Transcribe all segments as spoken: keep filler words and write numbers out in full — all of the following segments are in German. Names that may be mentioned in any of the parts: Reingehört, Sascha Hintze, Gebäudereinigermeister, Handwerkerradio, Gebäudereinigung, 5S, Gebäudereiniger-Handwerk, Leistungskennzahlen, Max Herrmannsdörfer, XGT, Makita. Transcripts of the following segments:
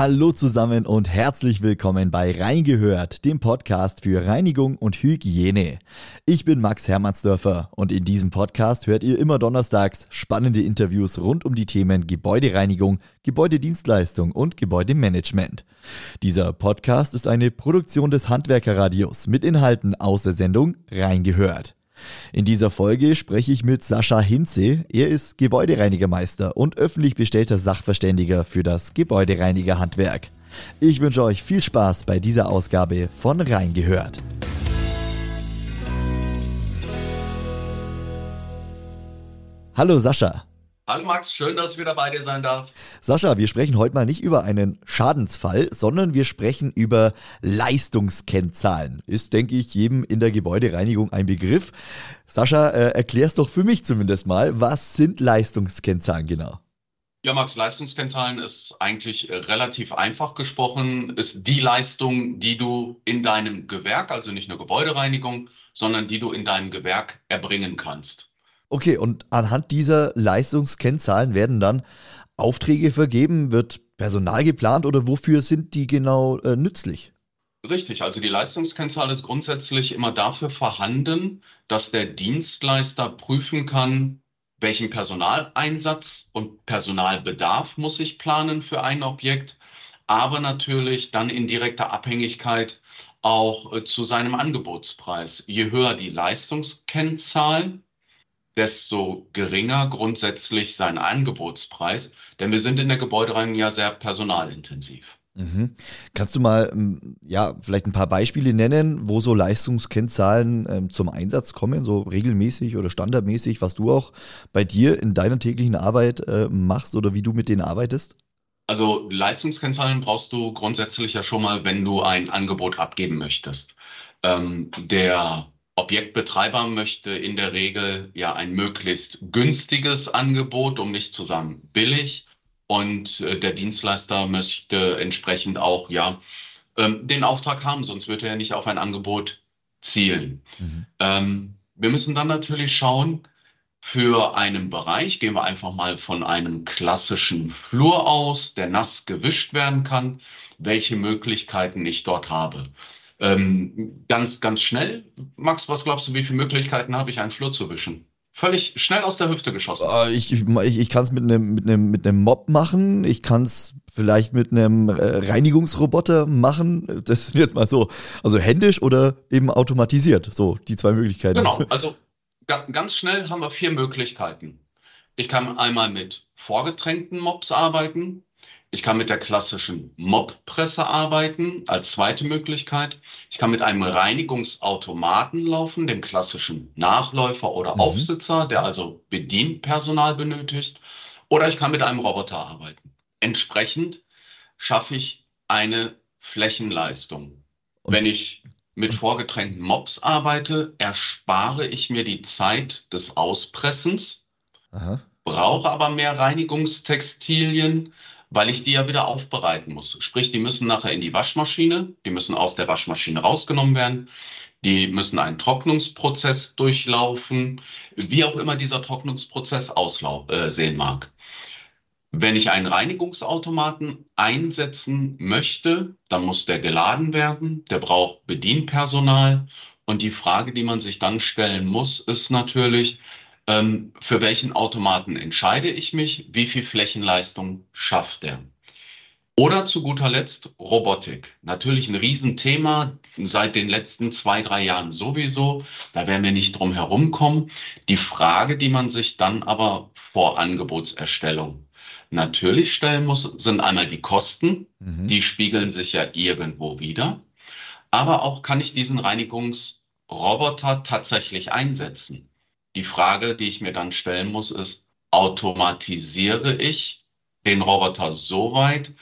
Hallo zusammen und herzlich willkommen bei Reingehört, dem Podcast für Reinigung und Hygiene. Ich bin Max Herrmannsdörfer und in diesem Podcast hört ihr immer donnerstags spannende Interviews rund um die Themen Gebäudereinigung, Gebäudedienstleistung und Gebäudemanagement. Dieser Podcast ist eine Produktion des Handwerkerradios mit Inhalten aus der Sendung Reingehört. In dieser Folge spreche ich mit Sascha Hintze. Er ist Gebäudereinigermeister und öffentlich bestellter Sachverständiger für das Gebäudereiniger-Handwerk. Ich wünsche euch viel Spaß bei dieser Ausgabe von Reingehört. Hallo Sascha. Hallo Max, schön, dass ich wieder bei dir sein darf. Sascha, wir sprechen heute mal nicht über einen Schadensfall, sondern wir sprechen über Leistungskennzahlen. Ist, denke ich, jedem in der Gebäudereinigung ein Begriff. Sascha, äh, erklär's doch für mich zumindest mal, was sind Leistungskennzahlen genau? Ja Max, Leistungskennzahlen ist eigentlich relativ einfach gesprochen, ist die Leistung, die du in deinem Gewerk, also nicht nur Gebäudereinigung, sondern die du in deinem Gewerk erbringen kannst. Okay, und anhand dieser Leistungskennzahlen werden dann Aufträge vergeben, wird Personal geplant oder wofür sind die genau äh, nützlich? Richtig, also die Leistungskennzahl ist grundsätzlich immer dafür vorhanden, dass der Dienstleister prüfen kann, welchen Personaleinsatz und Personalbedarf muss ich planen für ein Objekt, aber natürlich dann in direkter Abhängigkeit auch äh, zu seinem Angebotspreis. Je höher die Leistungskennzahl, desto geringer grundsätzlich sein Angebotspreis, denn wir sind in der Gebäudereinigung ja sehr personalintensiv. Mhm. Kannst du mal ja, vielleicht ein paar Beispiele nennen, wo so Leistungskennzahlen ähm, zum Einsatz kommen, so regelmäßig oder standardmäßig, was du auch bei dir in deiner täglichen Arbeit äh, machst oder wie du mit denen arbeitest? Also Leistungskennzahlen brauchst du grundsätzlich ja schon mal, wenn du ein Angebot abgeben möchtest. Ähm, der Objektbetreiber möchte in der Regel ja ein möglichst günstiges Angebot, um nicht zu sagen billig. Und äh, der Dienstleister möchte entsprechend auch ja ähm, den Auftrag haben, sonst würde er nicht auf ein Angebot zielen. Mhm. Ähm, wir müssen dann natürlich schauen, für einen Bereich, gehen wir einfach mal von einem klassischen Flur aus, der nass gewischt werden kann, welche Möglichkeiten ich dort habe. Ähm, ganz, ganz schnell. Max, was glaubst du, wie viele Möglichkeiten habe ich, einen Flur zu wischen? Völlig schnell aus der Hüfte geschossen. Äh, ich ich, ich kann es mit einem mit einem, mit einem Mop machen. Ich kann es vielleicht mit einem äh, Reinigungsroboter machen. Das sind jetzt mal so, also händisch oder eben automatisiert. So, die zwei Möglichkeiten. Genau, also ga, ganz schnell haben wir vier Möglichkeiten. Ich kann einmal mit vorgetränkten Mops arbeiten. Ich kann mit der klassischen Mobpresse arbeiten, als zweite Möglichkeit. Ich kann mit einem Reinigungsautomaten laufen, dem klassischen Nachläufer oder mhm. Aufsitzer, der also Bedienpersonal benötigt. Oder ich kann mit einem Roboter arbeiten. Entsprechend schaffe ich eine Flächenleistung. Und? Wenn ich mit vorgetränkten Mops arbeite, erspare ich mir die Zeit des Auspressens, Aha. brauche aber mehr Reinigungstextilien, weil ich die ja wieder aufbereiten muss. Sprich, die müssen nachher in die Waschmaschine, die müssen aus der Waschmaschine rausgenommen werden, die müssen einen Trocknungsprozess durchlaufen, wie auch immer dieser Trocknungsprozess aussehen mag. Wenn ich einen Reinigungsautomaten einsetzen möchte, dann muss der geladen werden, der braucht Bedienpersonal. Und die Frage, die man sich dann stellen muss, ist natürlich, für welchen Automaten entscheide ich mich? Wie viel Flächenleistung schafft er? Oder zu guter Letzt Robotik. Natürlich ein Riesenthema seit den letzten zwei, drei Jahren sowieso. Da werden wir nicht drum herumkommen. Die Frage, die man sich dann aber vor Angebotserstellung natürlich stellen muss, sind einmal die Kosten. Mhm. Die spiegeln sich ja irgendwo wieder. Aber auch, kann ich diesen Reinigungsroboter tatsächlich einsetzen? Die Frage, die ich mir dann stellen muss, ist, automatisiere ich den Roboter so weit,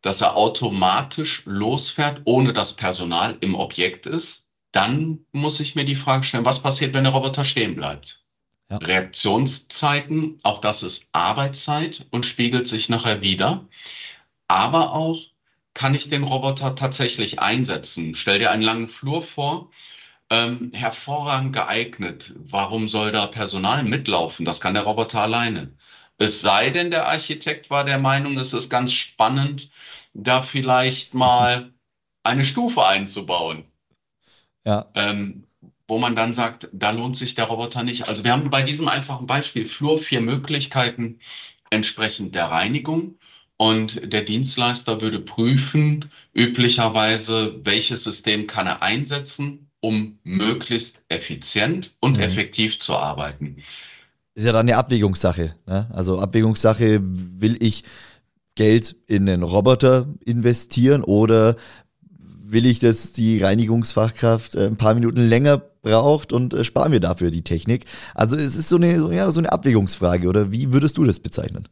dass er automatisch losfährt, ohne dass Personal im Objekt ist? Dann muss ich mir die Frage stellen, was passiert, wenn der Roboter stehen bleibt? Ja. Reaktionszeiten, auch das ist Arbeitszeit und spiegelt sich nachher wieder. Aber auch, kann ich den Roboter tatsächlich einsetzen? Stell dir einen langen Flur vor. Ähm, hervorragend geeignet. Warum soll da Personal mitlaufen? Das kann der Roboter alleine. Es sei denn, der Architekt war der Meinung, es ist ganz spannend, da vielleicht mal eine Stufe einzubauen. Ja. Ähm, wo man dann sagt, da lohnt sich der Roboter nicht. Also wir haben bei diesem einfachen Beispiel Flur vier Möglichkeiten entsprechend der Reinigung. Und der Dienstleister würde prüfen, üblicherweise, welches System kann er einsetzen, um möglichst effizient und mhm. effektiv zu arbeiten. Ist ja dann eine Abwägungssache. Ne? Also Abwägungssache, will ich Geld in einen Roboter investieren oder will ich, dass die Reinigungsfachkraft ein paar Minuten länger braucht und sparen wir dafür die Technik? Also es ist so eine, so, ja, so eine Abwägungsfrage, oder wie würdest du das bezeichnen?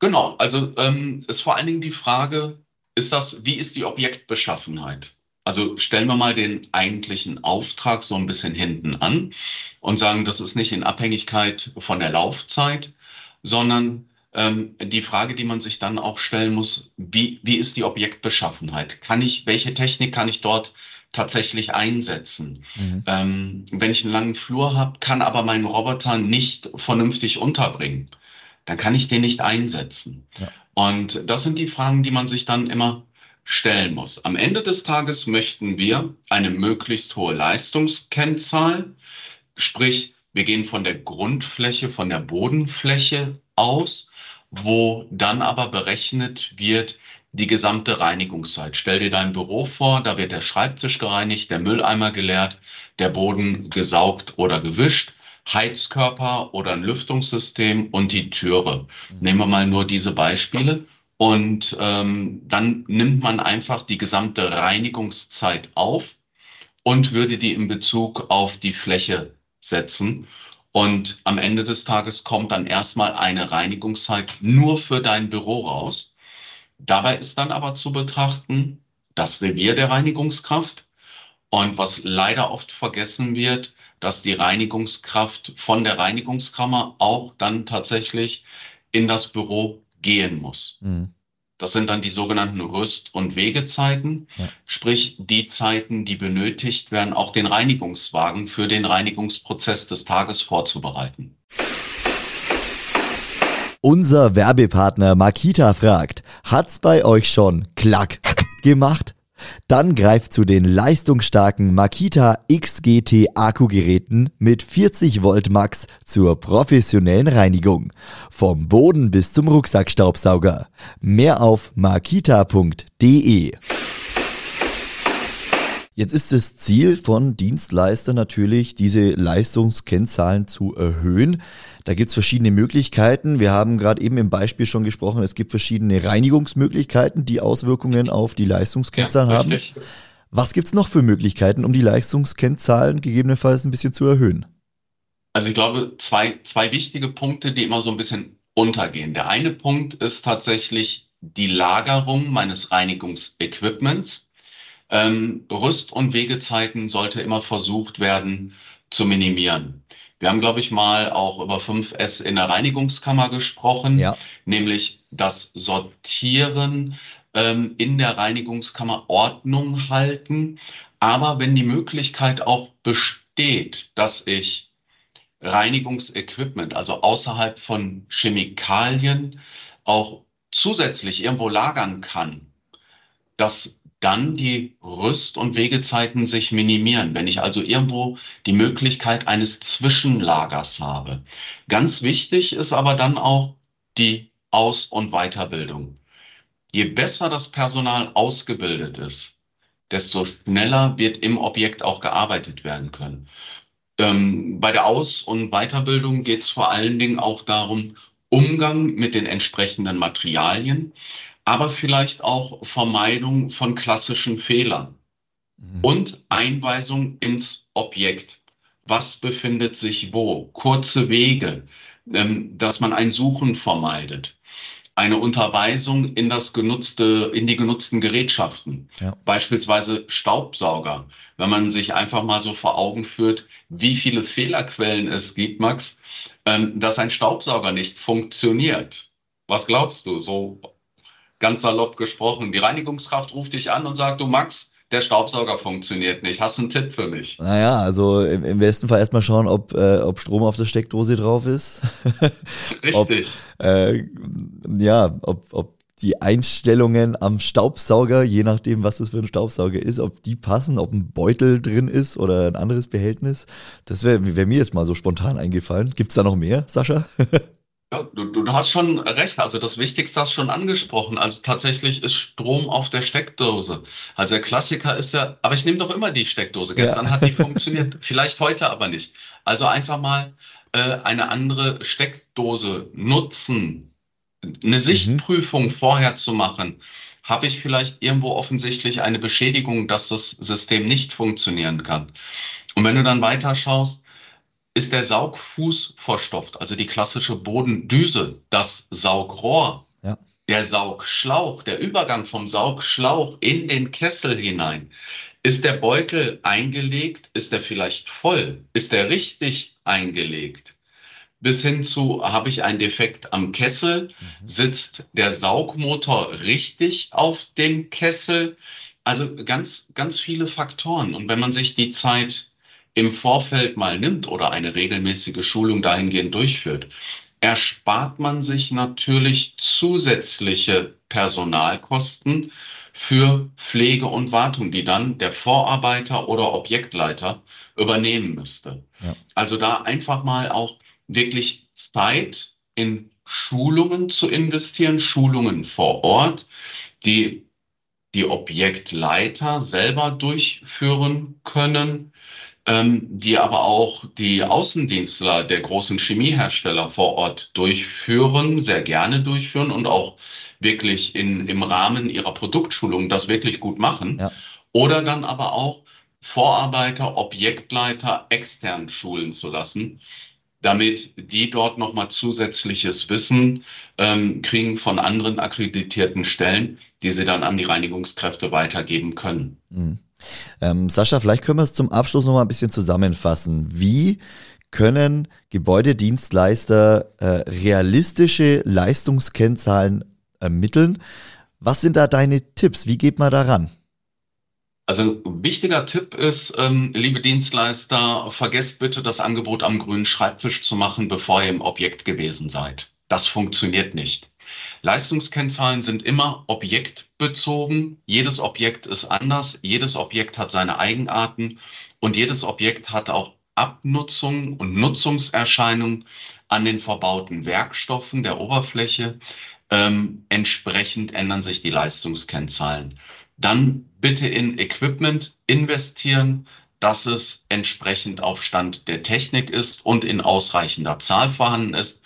Genau, also ähm, ist vor allen Dingen die Frage, ist das, wie ist die Objektbeschaffenheit? Also stellen wir mal den eigentlichen Auftrag so ein bisschen hinten an und sagen, das ist nicht in Abhängigkeit von der Laufzeit, sondern ähm, die Frage, die man sich dann auch stellen muss, wie, wie ist die Objektbeschaffenheit? Kann ich, welche Technik kann ich dort tatsächlich einsetzen? Mhm. Ähm, wenn ich einen langen Flur habe, kann aber meinen Roboter nicht vernünftig unterbringen, dann kann ich den nicht einsetzen. Ja. Und das sind die Fragen, die man sich dann immer stellen muss. Am Ende des Tages möchten wir eine möglichst hohe Leistungskennzahl, sprich, wir gehen von der Grundfläche, von der Bodenfläche aus, wo dann aber berechnet wird die gesamte Reinigungszeit. Stell dir dein Büro vor, da wird der Schreibtisch gereinigt, der Mülleimer geleert, der Boden gesaugt oder gewischt, Heizkörper oder ein Lüftungssystem und die Türe. Nehmen wir mal nur diese Beispiele und ähm, dann nimmt man einfach die gesamte Reinigungszeit auf und würde die in Bezug auf die Fläche setzen. Und am Ende des Tages kommt dann erstmal eine Reinigungszeit nur für dein Büro raus. Dabei ist dann aber zu betrachten das Revier der Reinigungskraft und was leider oft vergessen wird, dass die Reinigungskraft von der Reinigungskammer auch dann tatsächlich in das Büro gehen muss. Mhm. Das sind dann die sogenannten Rüst- und Wegezeiten, ja. Sprich die Zeiten, die benötigt werden, auch den Reinigungswagen für den Reinigungsprozess des Tages vorzubereiten. Unser Werbepartner Makita fragt, hat's bei euch schon Klack gemacht? Dann greift zu den leistungsstarken Makita X G T Akkugeräten mit vierzig Volt Max zur professionellen Reinigung. Vom Boden bis zum Rucksackstaubsauger. Mehr auf makita punkt de. Jetzt ist das Ziel von Dienstleistern natürlich, diese Leistungskennzahlen zu erhöhen. Da gibt es verschiedene Möglichkeiten. Wir haben gerade eben im Beispiel schon gesprochen, es gibt verschiedene Reinigungsmöglichkeiten, die Auswirkungen auf die Leistungskennzahlen ja, haben. Was gibt es noch für Möglichkeiten, um die Leistungskennzahlen gegebenenfalls ein bisschen zu erhöhen? Also ich glaube, zwei, zwei wichtige Punkte, die immer so ein bisschen untergehen. Der eine Punkt ist tatsächlich die Lagerung meines Reinigungsequipments. Ähm, Rüst- und Wegezeiten sollte immer versucht werden zu minimieren. Wir haben, glaube ich, mal auch über fünf S in der Reinigungskammer gesprochen, ja. Nämlich das Sortieren ähm, in der Reinigungskammer, Ordnung halten. Aber wenn die Möglichkeit auch besteht, dass ich Reinigungsequipment, also außerhalb von Chemikalien, auch zusätzlich irgendwo lagern kann, dass dann die Rüst- und Wegezeiten sich minimieren, wenn ich also irgendwo die Möglichkeit eines Zwischenlagers habe. Ganz wichtig ist aber dann auch die Aus- und Weiterbildung. Je besser das Personal ausgebildet ist, desto schneller wird im Objekt auch gearbeitet werden können. Ähm, bei der Aus- und Weiterbildung geht es vor allen Dingen auch darum, Umgang mit den entsprechenden Materialien, aber vielleicht auch Vermeidung von klassischen Fehlern mhm. und Einweisung ins Objekt. Was befindet sich wo? Kurze Wege, ähm, dass man ein Suchen vermeidet. Eine Unterweisung in, das genutzte, in die genutzten Gerätschaften, ja. Beispielsweise Staubsauger. Wenn man sich einfach mal so vor Augen führt, wie viele Fehlerquellen es gibt, Max, ähm, dass ein Staubsauger nicht funktioniert. Was glaubst du? So ganz salopp gesprochen, die Reinigungskraft ruft dich an und sagt, du Max, der Staubsauger funktioniert nicht. Hast du einen Tipp für mich? Naja, also im, im besten Fall erstmal schauen, ob, äh, ob Strom auf der Steckdose drauf ist. Richtig. Ob, äh, ja, ob, ob die Einstellungen am Staubsauger, je nachdem, was das für ein Staubsauger ist, ob die passen, ob ein Beutel drin ist oder ein anderes Behältnis. Das wäre wär mir jetzt mal so spontan eingefallen. Gibt es da noch mehr, Sascha? Ja, du, du hast schon recht. Also das Wichtigste hast du schon angesprochen. Also tatsächlich ist Strom auf der Steckdose. Also der Klassiker ist ja, aber ich nehme doch immer die Steckdose. Gestern ja. hat die funktioniert, vielleicht heute aber nicht. Also einfach mal äh, eine andere Steckdose nutzen. Eine Sichtprüfung mhm. vorher zu machen. Habe ich vielleicht irgendwo offensichtlich eine Beschädigung, dass das System nicht funktionieren kann? Und wenn du dann weiter schaust, ist der Saugfuß verstopft, also die klassische Bodendüse, das Saugrohr, ja. der Saugschlauch, der Übergang vom Saugschlauch in den Kessel hinein. Ist der Beutel eingelegt? Ist der vielleicht voll? Ist der richtig eingelegt? Bis hin zu, habe ich einen Defekt am Kessel? Mhm. Sitzt der Saugmotor richtig auf dem Kessel? Also ganz, ganz viele Faktoren. Und wenn man sich die Zeit im Vorfeld mal nimmt oder eine regelmäßige Schulung dahingehend durchführt, erspart man sich natürlich zusätzliche Personalkosten für Pflege und Wartung, die dann der Vorarbeiter oder Objektleiter übernehmen müsste. Ja. Also da einfach mal auch wirklich Zeit in Schulungen zu investieren, Schulungen vor Ort, die die Objektleiter selber durchführen können, ähm, die aber auch die Außendienstler der großen Chemiehersteller vor Ort durchführen, sehr gerne durchführen und auch wirklich in, im Rahmen ihrer Produktschulung das wirklich gut machen. Ja. Oder dann aber auch Vorarbeiter, Objektleiter extern schulen zu lassen, damit die dort nochmal zusätzliches Wissen ähm, kriegen von anderen akkreditierten Stellen, die sie dann an die Reinigungskräfte weitergeben können. Mhm. Ähm, Sascha, vielleicht können wir es zum Abschluss nochmal ein bisschen zusammenfassen. Wie können Gebäudedienstleister äh, realistische Leistungskennzahlen ermitteln? Was sind da deine Tipps? Wie geht man da ran? Also ein wichtiger Tipp ist, ähm, liebe Dienstleister, vergesst bitte das Angebot am grünen Schreibtisch zu machen, bevor ihr im Objekt gewesen seid. Das funktioniert nicht. Leistungskennzahlen sind immer objektbezogen. Jedes Objekt ist anders, jedes Objekt hat seine Eigenarten und jedes Objekt hat auch Abnutzungen und Nutzungserscheinungen an den verbauten Werkstoffen der Oberfläche. Ähm, entsprechend ändern sich die Leistungskennzahlen. Dann bitte in Equipment investieren, dass es entsprechend auf Stand der Technik ist und in ausreichender Zahl vorhanden ist.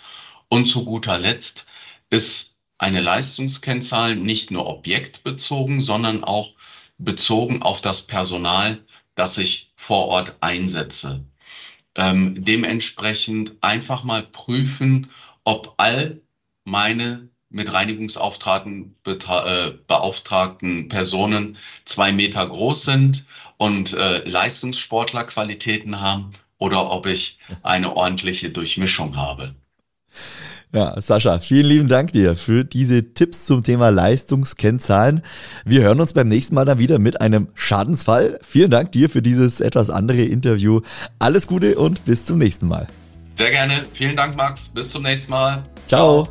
Und zu guter Letzt ist eine Leistungskennzahl nicht nur objektbezogen, sondern auch bezogen auf das Personal, das ich vor Ort einsetze. Ähm, dementsprechend einfach mal prüfen, ob all meine mit Reinigungsauftragten beta- äh, beauftragten Personen zwei Meter groß sind und äh, Leistungssportlerqualitäten haben oder ob ich eine ordentliche Durchmischung habe. Ja, Sascha, vielen lieben Dank dir für diese Tipps zum Thema Leistungskennzahlen. Wir hören uns beim nächsten Mal dann wieder mit einem Schadensfall. Vielen Dank dir für dieses etwas andere Interview. Alles Gute und bis zum nächsten Mal. Sehr gerne. Vielen Dank, Max. Bis zum nächsten Mal. Ciao. Ciao.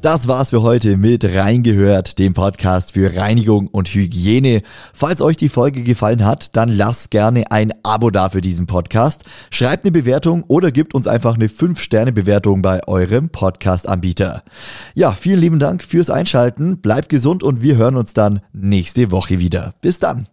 Das war's für heute mit Reingehört, dem Podcast für Reinigung und Hygiene. Falls euch die Folge gefallen hat, dann lasst gerne ein Abo da für diesen Podcast. Schreibt eine Bewertung oder gebt uns einfach eine fünf Sterne Bewertung bei eurem Podcast-Anbieter. Ja, vielen lieben Dank fürs Einschalten. Bleibt gesund und wir hören uns dann nächste Woche wieder. Bis dann.